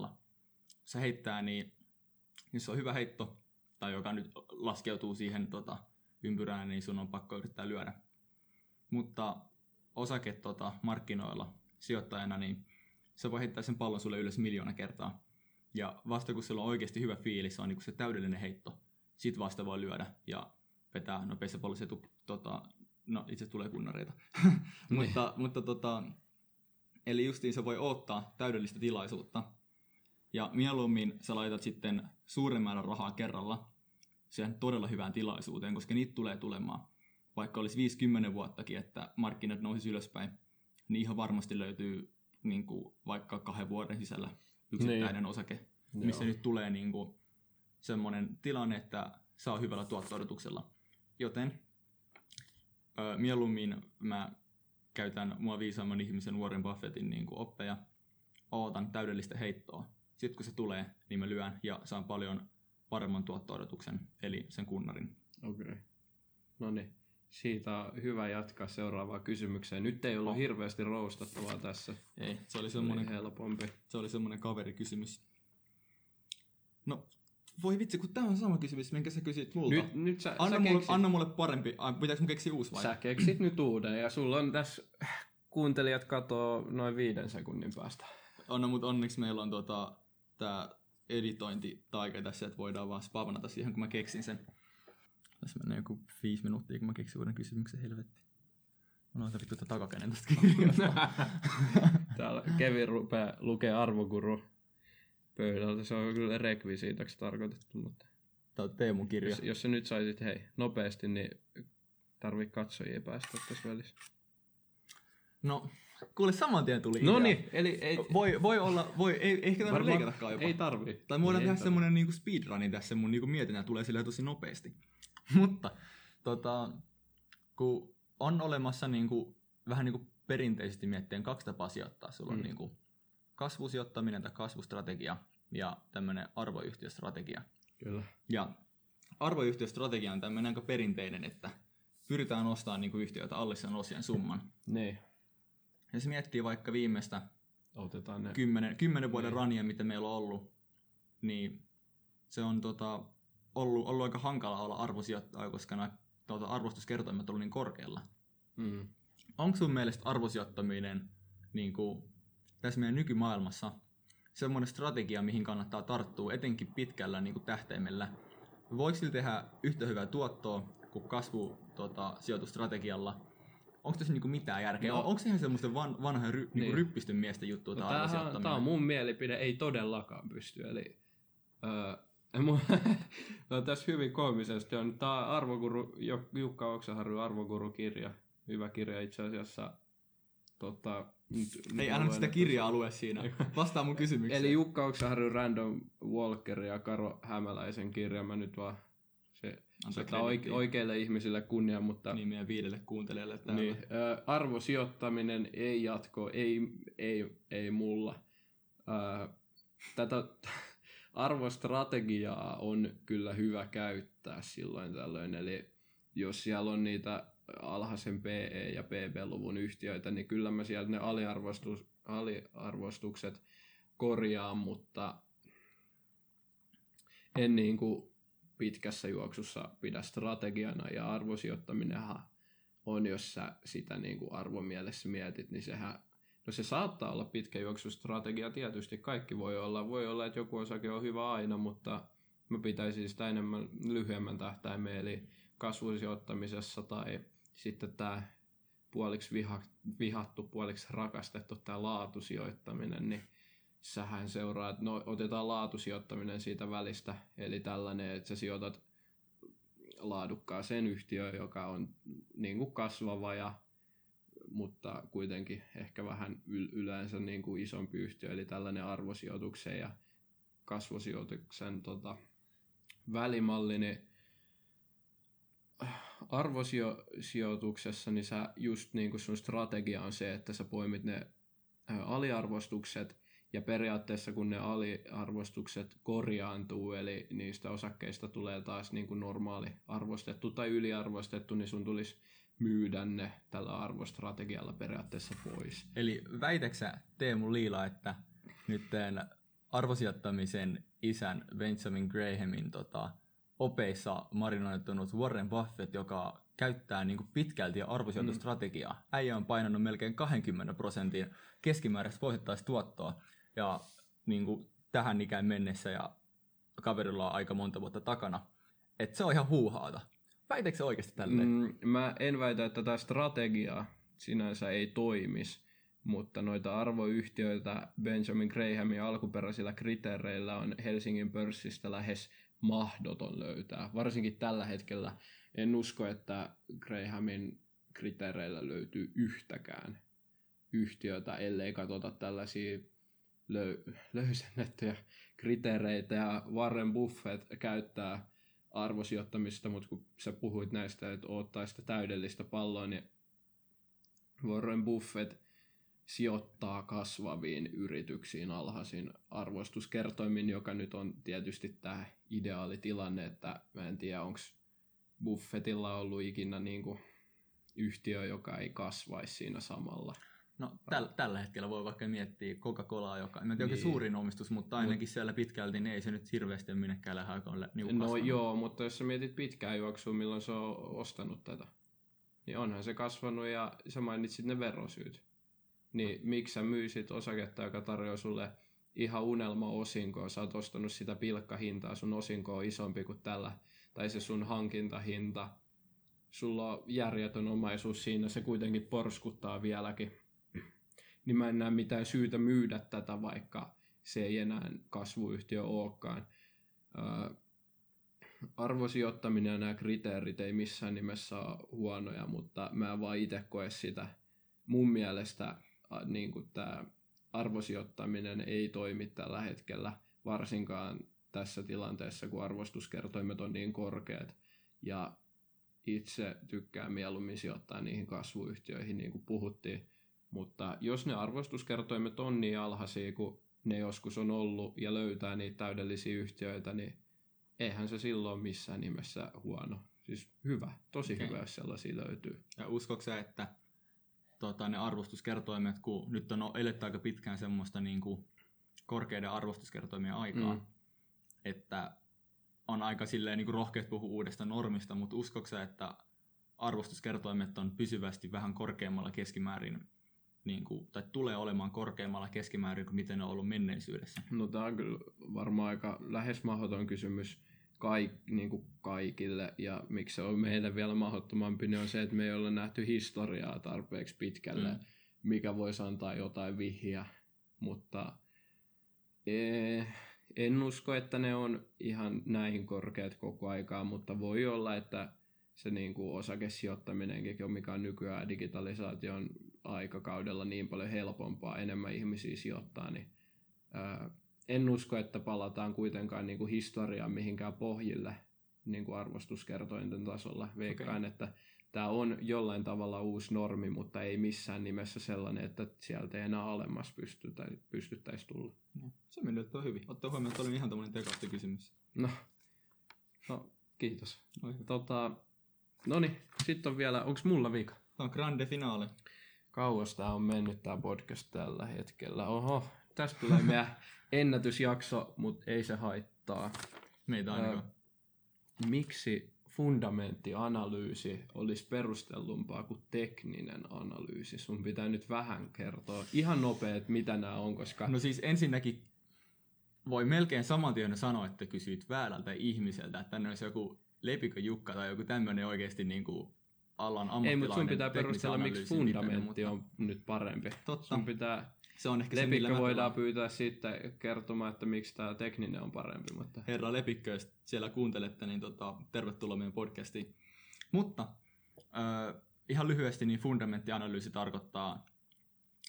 Se heittää, niin jos on hyvä heitto, tai joka nyt laskeutuu siihen ympyrään, niin sun on pakko yrittää lyödä. Mutta markkinoilla sijoittajana, niin se voi heittää sen pallon sulle ylös miljoona kertaa. Ja vasta kun sulla on oikeasti hyvä fiilis, on niin kuin se täydellinen heitto. Sit vasta voi lyödä ja vetää, no pesäpallossa itse tulee kunnareita. Eli justiin se voi odottaa täydellistä tilaisuutta. Ja mieluummin sä laitat sitten suuren määrän rahaa kerralla siihen todella hyvään tilaisuuteen, koska niitä tulee tulemaan. Vaikka olisi 50 vuottakin, että markkinat nousisi ylöspäin, niin ihan varmasti löytyy niin kuin vaikka 2 vuoden sisällä yksittäinen osake, missä nyt tulee niin kuin semmoinen tilanne, että saa hyvällä tuotto-odotuksella. Joten mieluummin mä käytän mua viisaamman ihmisen Warren Buffettin niin kuin oppeja, ootan täydellistä heittoa. Sitten kun se tulee, niin mä lyön ja saan paljon paremman tuotto-odotuksen, eli sen kunnarin. Okei. No niin. Siitä on hyvä jatkaa seuraavaa kysymykseen. Nyt ei ollut hirveästi roustattavaa tässä. Ei, se oli semmoinen helpompi. Se oli semmoinen kaverikysymys. No, voi vitsi, kun tämä on sama kysymys, minkä sä kysyit multa. Nyt sä anna mulle parempi. Pitääkö mun keksiä uusi vai? Sä keksit nyt uuden ja sulla on tässä kuuntelijat katoo noin 5 sekunnin päästä. No, mutta onneksi meillä on tää editointitaika tässä, että voidaan vaan spawnata siihen, kun mä keksin sen. Tässä menee joku 5 minuuttia, kun mä keksin uuden kysymyksen, helvetti. Mä laitan vittu takakäinen tosta kirjasta. Täällä Kevin rupeaa lukea arvoguru pöydältä. Se on kyllä rekvisiitaksi tarkoitettu, mutta tää on Teemun kirja. Jos sä nyt saisit nopeasti, niin tarvii katsojia päästä tässä välissä. No, kuule, saman tien tuli idea. No niin, eli ei ehkä tarvitse leikatakaan jopa. Ei tarvii. Tai me voidaan tehdä semmonen niinku speedruni tässä, mun niinku mietinä tulee silleen tosi nopeasti. Mutta kun on olemassa niinku, vähän niinku perinteisesti miettien 2 tapaa sijoittaa. Sulla on niinku kasvusijoittaminen tai kasvustrategia ja tämmöinen arvoyhtiöstrategia. Kyllä. Ja arvoyhtiöstrategia on tämmöinen aika perinteinen, että pyritään ostamaan niinku yhtiöitä alle sen osien summan. Niin. Ja se miettii vaikka viimeistä 10 vuoden rania, mitä meillä on ollut, niin se on ollut aika hankala olla arvosijoittaja, koska nämä arvostuskertoimet ovat niin korkealla. Mm. Onko sun mielestä arvosijoittaminen niin kuin tässä meidän nykymaailmassa semmoinen strategia, mihin kannattaa tarttua etenkin pitkällä niin kuin tähtäimellä? Voiko sillä tehdä yhtä hyvää tuottoa kuin kasvusijoitusstrategialla? Onko tässä niinku mitään järkeä? No. Onko se ihan semmoista vanhan niinku ryppistön miesten juttua tämä arvosijoittaminen? Tämä on mun mielipide, ei todellakaan pysty. Eli, no, tässä hyvin koomisesti on tämä arvoguru, Jukka Oksaharju arvoguru-kirja. Hyvä kirja itse asiassa. Ei, älä sitä kirjaa lue siinä. Vastaa mun kysymykseen. Eli Jukka Oksaharju Random Walker ja Karo Hämäläisen kirja. Mä nyt vaan oikeille ihmisille kunnia, mutta niin meidän 5 kuuntelijalle täällä. Niin, arvosijoittaminen ei jatko, ei mulla. tätä arvostrategiaa on kyllä hyvä käyttää silloin tällöin. Eli jos siellä on niitä alhaisen PE- ja PB-luvun yhtiöitä, niin kyllä mä sieltä ne aliarvostukset korjaan, mutta en niin kuin pitkässä juoksussa pidä strategiana, ja arvosijoittaminenhan on, jos sä sitä niin kuin arvomielessä mietit, niin sehän, no se saattaa olla pitkä juoksustrategia, tietysti kaikki voi olla, että joku osake on hyvä aina, mutta mä pitäisin sitä enemmän lyhyemmän tähtäimeen, eli kasvusijoittamisessa tai sitten tämä puoliksi vihattu, puoliksi rakastettu tämä laatusijoittaminen, niin sähän seuraa, että no otetaan laatusijoittaminen siitä välistä, eli tällainen, että sä sijoitat laadukkaaseen yhtiöön, joka on niin kuin kasvava, mutta kuitenkin ehkä vähän yleensä niin kuin isompi yhtiö, eli tällainen arvosijoituksen ja kasvusijoituksen välimalli, niin arvosijoituksessa niin sä just niin kuin sun strategia on se, että sä poimit ne aliarvostukset, ja periaatteessa kun ne aliarvostukset korjaantuu, eli niistä osakkeista tulee taas niin kuin normaali arvostettu tai yliarvostettu, niin sun tulisi myydä ne tällä arvostrategialla periaatteessa pois. Eli väitäksä Teemu Liila, että nyt tämän arvosijoittamisen isän Benjamin Grahamin opeissa marinoitunut Warren Buffett, joka käyttää niin kuin pitkälti arvosijoitustrategiaa. Äijä on painanut melkein 20% keskimääräistä vuosittaistuottoa ja niin kuin tähän ikään mennessä, ja kaverilla on aika monta vuotta takana. Et se on ihan huuhaata. Väitätkö se oikeasti tälleen? Mä en väitä, että tämä strategia sinänsä ei toimisi, mutta noita arvoyhtiöitä Benjamin Grahamin alkuperäisillä kriteereillä on Helsingin pörssistä lähes mahdoton löytää. Varsinkin tällä hetkellä en usko, että Grahamin kriteereillä löytyy yhtäkään yhtiötä, ellei katsota tällaisia löysennettyjä kriteereitä. Ja Warren Buffett käyttää arvosijoittamista, mutta kun sä puhuit näistä, että odottaa sitä täydellistä palloa, niin Warren Buffett sijoittaa kasvaviin yrityksiin alhaisin arvostuskertoimin, joka nyt on tietysti tämä ideaalitilanne, että mä en tiedä, onko Buffettilla ollut ikinä niinku yhtiö, joka ei kasvaisi siinä samalla. No tällä hetkellä voi vaikka miettiä Coca-Colaa, joka en tiedä, niin suurin omistus, mutta ainakin siellä pitkälti niin ei se nyt hirveästi minnekään lähde aikaan niukasvanut. No joo, mutta jos sä mietit pitkään juoksua, milloin se on ostanut tätä, niin onhan se kasvanut, ja sä mainitsit ne verosyyt. Niin miksi sä myisit osaketta, joka tarjoaa sulle ihan unelmaosinkoa, sä oot ostanut sitä pilkkahintaa, sun osinko on isompi kuin tällä, tai se sun hankintahinta, sulla on järjetön omaisuus siinä, se kuitenkin porskuttaa vieläkin. Niin mä en näe mitään syytä myydä tätä, vaikka se ei enää kasvuyhtiö olekaan. Arvosijoittaminen ja nämä kriteerit ei missään nimessä ole huonoja, mutta mä en vaan itse koe sitä. Mun mielestä niin kuin tämä arvosijoittaminen ei toimi tällä hetkellä, varsinkaan tässä tilanteessa, kun arvostuskertoimet on niin korkeat. Ja itse tykkään mieluummin sijoittaa niihin kasvuyhtiöihin, niin kuin puhuttiin. Mutta jos ne arvostuskertoimet on niin alhaisia kuin ne joskus on ollut ja löytää niitä täydellisiä yhtiöitä, niin eihän se silloin missään nimessä huono. Siis hyvä, tosi hyvä, jos sellaisia löytyy. Ja uskoksa, että ne arvostuskertoimet, kun nyt on eletty aika pitkään semmoista niin kuin korkeiden arvostuskertoimien aikaa, että on aika silleen niin kuin rohkeasti puhua uudesta normista, mutta uskoksa, että arvostuskertoimet on pysyvästi vähän korkeammalla keskimäärin, niin kuin, tai tulee olemaan korkeammalla keskimäärin kuin miten ne on ollut menneisyydessä? No tämä on kyllä varmaan aika lähes mahdoton kysymys niin kuin kaikille, ja miksi se on meille vielä mahdottomampi, niin on se, että me ei ole nähty historiaa tarpeeksi pitkälle, mikä voisi antaa jotain vihjaa, mutta en usko, että ne on ihan näihin korkeat koko aikaa, mutta voi olla, että se niin kuin osakesijoittaminenkin, mikä on nykyään digitalisaation aikakaudella niin paljon helpompaa, enemmän ihmisiä sijoittaa, niin en usko, että palataan kuitenkaan niin kuin historiaan mihinkään pohjille niin kuin arvostuskertointen tasolla. Veikkaan, että tämä on jollain tavalla uusi normi, mutta ei missään nimessä sellainen, että sieltä ei enää alemmas pystyttäisi tulla. No, se meni hyvin. Otta huomioon, että oli ihan tommoinen tekastikysymys. No, kiitos. Noniin, sitten on vielä, onko mulla vika? Tämä on grande finale. Kauas tämä on mennyt tämä podcast tällä hetkellä. Oho, tästä tulee meidän ennätysjakso, mutta ei se haittaa. Meitä ainakaan. Miksi fundamenttianalyysi olisi perustellumpaa kuin tekninen analyysi? Sun pitää nyt vähän kertoa ihan nopea, että mitä nämä on, koska... No siis ensinnäkin voi melkein saman tien sanoa, että kysyit väärältä ihmiseltä, että tänne olisi joku Lepikö Jukka tai joku tämmöinen oikeasti niin kuin alan ammattilainen. Ei, mutta sun pitää perustella, miksi fundamentti on nyt parempi. Totta. Sun pitää... Se on ehkä Lepikkö se, voidaan pyytää sitten kertomaan, että miksi tämä tekninen on parempi. Mutta... Herra Lepikkö, jos siellä kuuntelette, niin tervetuloa meidän podcastiin. Mutta ihan lyhyesti niin fundamenttianalyysi tarkoittaa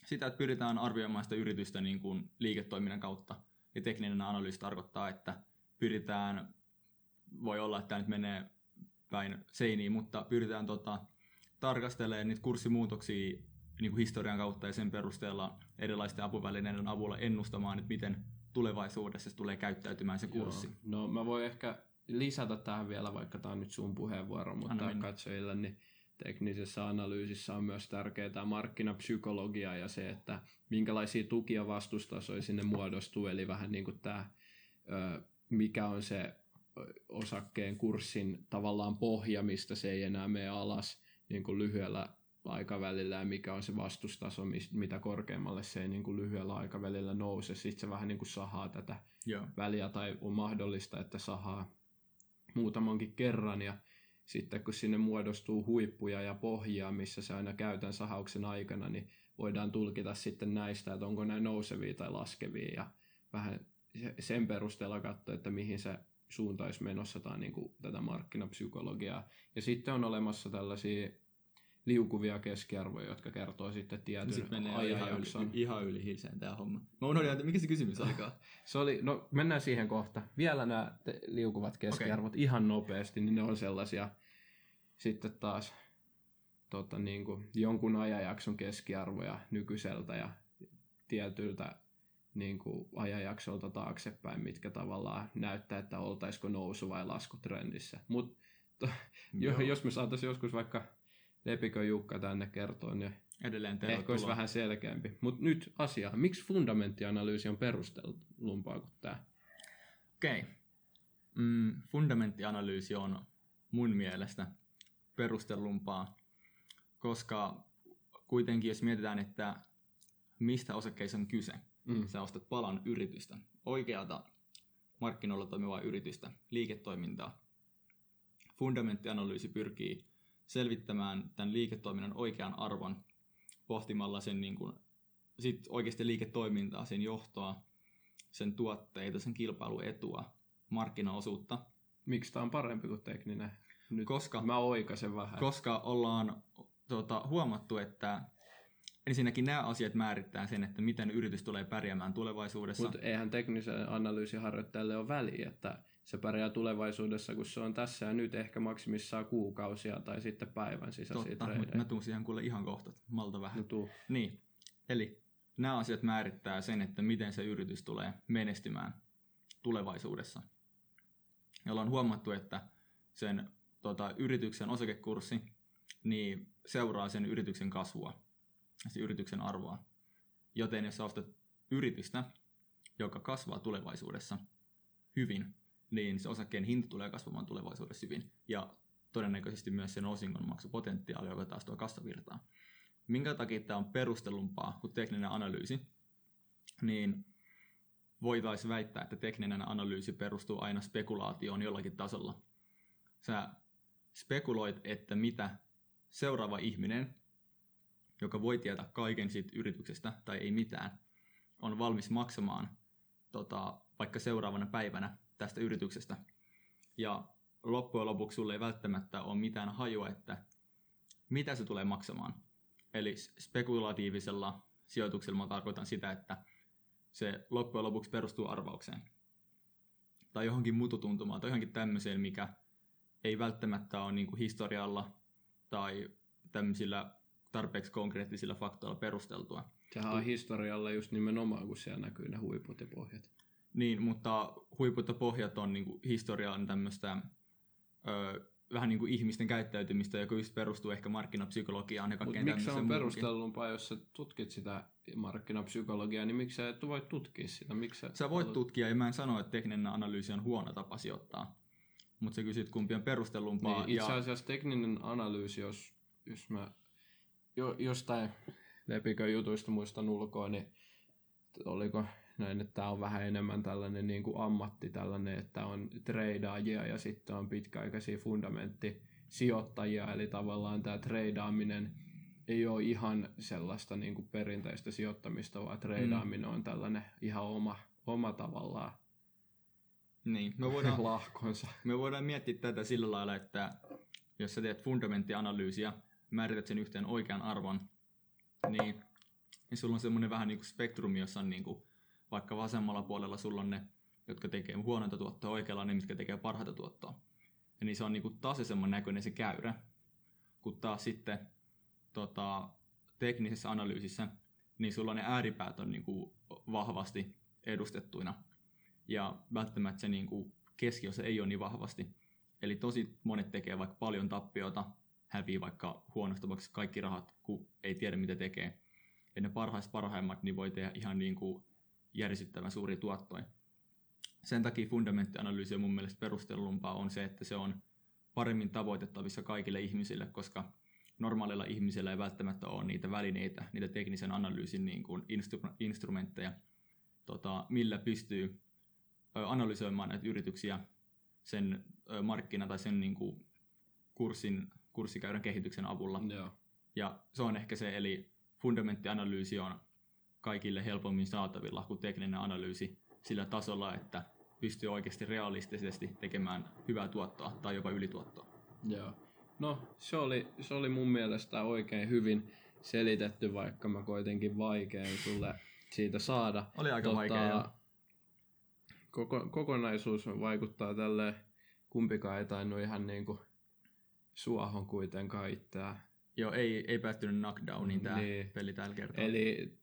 sitä, että pyritään arvioimaan sitä yritystä niin kuin liiketoiminnan kautta. Ja tekninen analyysi tarkoittaa, että pyritään, voi olla, että tämä nyt menee päin seiniin, mutta pyritään tarkastelemaan niitä kurssimuutoksia niin kuin historian kautta ja sen perusteella erilaisten apuvälineiden avulla ennustamaan, että miten tulevaisuudessa se tulee käyttäytymään se kurssi. Joo. No mä voin ehkä lisätä tähän vielä, vaikka tämä on nyt sun puheenvuoro, mutta katsojille, niin teknisessä analyysissä on myös tärkeää markkinapsykologia ja se, että minkälaisia tukia vastustasoja sinne muodostuu, eli vähän niin kuin tämä, mikä on se osakkeen kurssin tavallaan pohja, mistä se ei enää mene alas niin kuin lyhyellä aikavälillä ja mikä on se vastustaso, mitä korkeammalle se ei niin kuin lyhyellä aikavälillä nouse. Sitten se vähän niin kuin sahaa tätä väliä tai on mahdollista, että sahaa muutamankin kerran ja sitten kun sinne muodostuu huippuja ja pohjia, missä se aina käytän sahauksen aikana, niin voidaan tulkita sitten näistä, että onko nämä nousevia tai laskevia ja vähän sen perusteella katsoa, että mihin se suuntaisi menossa tai niin kuin tätä markkinapsykologiaa. Ja sitten on olemassa tällaisia liukuvia keskiarvoja, jotka kertoo sitten tietyn ajanjakson. Ihan yli hilseen tämä homma. Mä unohdin, että mikä se kysymys olikaan? Se oli, no mennään siihen kohta. Vielä nämä liukuvat keskiarvot ihan nopeasti, niin ne on sellaisia sitten taas niin kuin jonkun ajanjakson keskiarvoja nykyiseltä ja tietyltä niin kuin ajanjaksolta taaksepäin, mitkä tavallaan näyttää, että oltaisiko nousu- vai laskutrendissä. Mutta jos me saataisiin joskus vaikka Lepikö Jukka tänne kertoo, niin edelleen ehkä olisi vähän selkeämpi. Mutta nyt asia. Miksi fundamenttianalyysi on perustellumpaa kuin tämä? Okei. Fundamenttianalyysi on mun mielestä perustellumpaa, koska kuitenkin jos mietitään, että mistä osakkeissa on kyse, sä ostat palan yritystä, oikealta markkinoilla toimivaa yritystä, liiketoimintaa. Fundamenttianalyysi pyrkii selvittämään tämän liiketoiminnan oikean arvon, pohtimalla sen niin kuin, sit oikeasti liiketoimintaa, sen johtoa, sen tuotteita, sen kilpailuetua, markkinaosuutta. Miksi tämä on parempi kuin tekninen? Nyt koska mä oikaisen vähän. Koska ollaan huomattu, että ensinnäkin nämä asiat määrittää sen, että miten yritys tulee pärjäämään tulevaisuudessa. Mutta eihän teknisen analyysin harjoittajalle ole väliä, että se pärjää tulevaisuudessa, kun se on tässä ja nyt ehkä maksimissaan kuukausia tai sitten päivän sisäisiä treidejä. Mutta mä tuun siihen kuule ihan kohta, malta vähän. No, niin, eli nämä asiat määrittää sen, että miten se yritys tulee menestymään tulevaisuudessa. Ja ollaan huomattu, että sen yrityksen osakekurssi niin seuraa sen yrityksen kasvua, sen yrityksen arvoa. Joten jos ostat yritystä, joka kasvaa tulevaisuudessa hyvin, niin se osakkeen hinta tulee kasvamaan tulevaisuudessa hyvin. Ja todennäköisesti myös sen osingonmaksupotentiaali, joka taas tuo kassavirtaa. Minkä takia tämä on perustellumpaa kuin tekninen analyysi? Niin voitaisiin väittää, että tekninen analyysi perustuu aina spekulaatioon jollakin tasolla. Sä spekuloit, että mitä seuraava ihminen, joka voi tietää kaiken siitä yrityksestä tai ei mitään, on valmis maksamaan vaikka seuraavana päivänä tästä yrityksestä. Ja loppujen lopuksi sulle ei välttämättä ole mitään hajua, että mitä se tulee maksamaan. Eli spekulatiivisella sijoituksella mä tarkoitan sitä, että se loppujen lopuksi perustuu arvaukseen. Tai johonkin mututuntumaan tai johonkin tämmöiseen, mikä ei välttämättä ole niin kuin historialla tai tämmöisillä tarpeeksi konkreettisilla faktoilla perusteltua. Sehän on historialla just nimenomaan, kun siellä näkyy ne huiput ja pohjat. Niin, mutta huiput ja pohjat on niin kuin historiaan tämmöistä vähän niin kuin ihmisten käyttäytymistä, joka just perustuu ehkä markkinapsykologiaan. Mutta miksi se on perustellumpaa, jos sä tutkit sitä markkinapsykologiaa, niin miksi sä et voi tutkia sitä? Sä voit tutkia, ja mä en sano, että tekninen analyysi on huono tapa sijoittaa. Mutta sä kysyt, kumpi on perustellumpaa. Niin, itse asiassa tekninen analyysi, jos mä jostain lepiköjutuista muistan ulkoa, niin oliko näin, että tämä on vähän enemmän tällainen niin kuin ammatti, tällainen, että on treidaajia ja sitten on pitkäaikaisia fundamenttisijoittajia, eli tavallaan tämä treidaaminen ei ole ihan sellaista niin kuin perinteistä sijoittamista, vaan treidaaminen on tällainen ihan oma tavallaan niin, lahkonsa. Me voidaan miettiä tätä sillä lailla, että jos sä teet fundamenttianalyysiä, määrität sen yhteen oikean arvon, niin sulla on semmoinen vähän niin kuin spektrumi, jossa on niin kuin vaikka vasemmalla puolella sulla on ne, jotka tekee huonointa tuottoa, oikealla on ne, mitkä tekee parhaita tuottoa. Ja niin se on niin kuin tasaisemman näköinen se käyrä, kun taas sitten teknisessä analyysissä, niin sulla ne ääripäät on niin kuin vahvasti edustettuina. Ja välttämättä se niin kuin keskiosa ei ole niin vahvasti. Eli tosi monet tekee vaikka paljon tappiota, hävii vaikka huonosti vaikka kaikki rahat, kun ei tiedä mitä tekee. Ja ne parhaimmat niin voi tehdä ihan niin kuin järsyttävän suuria tuottoja. Sen takia fundamenttianalyysi on mun mielestä perustellumpaa on se, että se on paremmin tavoitettavissa kaikille ihmisille, koska normaalilla ihmisellä ei välttämättä ole niitä välineitä, niitä teknisen analyysin niin kuin instrumentteja, millä pystyy analysoimaan näitä yrityksiä sen markkina- tai sen niin kuin kurssikäyrän kehityksen avulla. Yeah. Ja se on ehkä se, eli fundamenttianalyysi on kaikille helpommin saatavilla kuin tekninen analyysi sillä tasolla, että pystyy oikeasti realistisesti tekemään hyvää tuottoa tai jopa ylituottoa. Joo. No, se oli mun mielestä oikein hyvin selitetty, vaikka mä koitenkin vaikein sulle siitä saada. Oli aika vaikea. Kokonaisuus vaikuttaa tälleen, kumpikaan ei tainnut ihan niin kuin suohon kuitenkaan itseään. Joo, ei päättynyt knockdowniin tämä peli tällä kertaa. Eli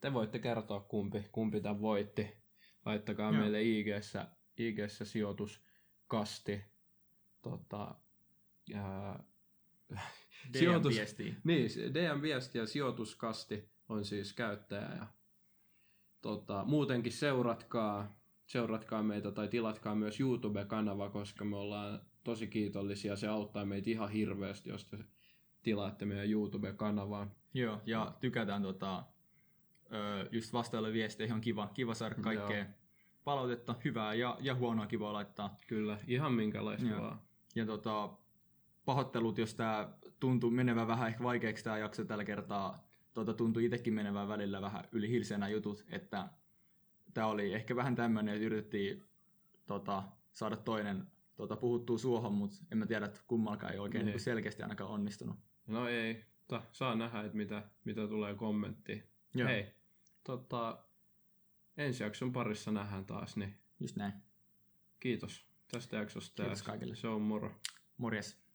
te voitte kertoa kumpi tämän voitti. Laittakaa meille IG:ssä sijoituskasti. DM-viestiä. Niin, DM-viesti ja sijoituskasti on siis käyttäjä. Ja, muutenkin seuratkaa meitä tai tilatkaa myös YouTube-kanava, koska me ollaan tosi kiitollisia. Se auttaa meitä ihan hirveästi, jos te tilaatte meidän YouTube-kanavaan. Joo, ja tykätään just vastailla viesteihin, on kiva saada kaikkea palautetta, hyvää ja huonoa kivaa laittaa. Kyllä, ihan minkälaista vaan. Ja pahoittelut, jos tämä tuntuu menevän vähän ehkä vaikeaksi tämä jakso tällä kertaa, tuntuu itsekin menevän välillä vähän yli hilseenä jutut, että tämä oli ehkä vähän tämmöinen, että yritettiin saada toinen puhuttuu suohon, mutta en mä tiedä, että kummallakaan ei oikein niin selkeästi ainakaan onnistunut. No ei, saa nähdä, että mitä tulee kommenttiin. Joo. Hei, ensi jakson parissa nähdään taas. Niin. Just näin. Kiitos tästä jaksosta. Kiitos kaikille. Se on moro. Morjes.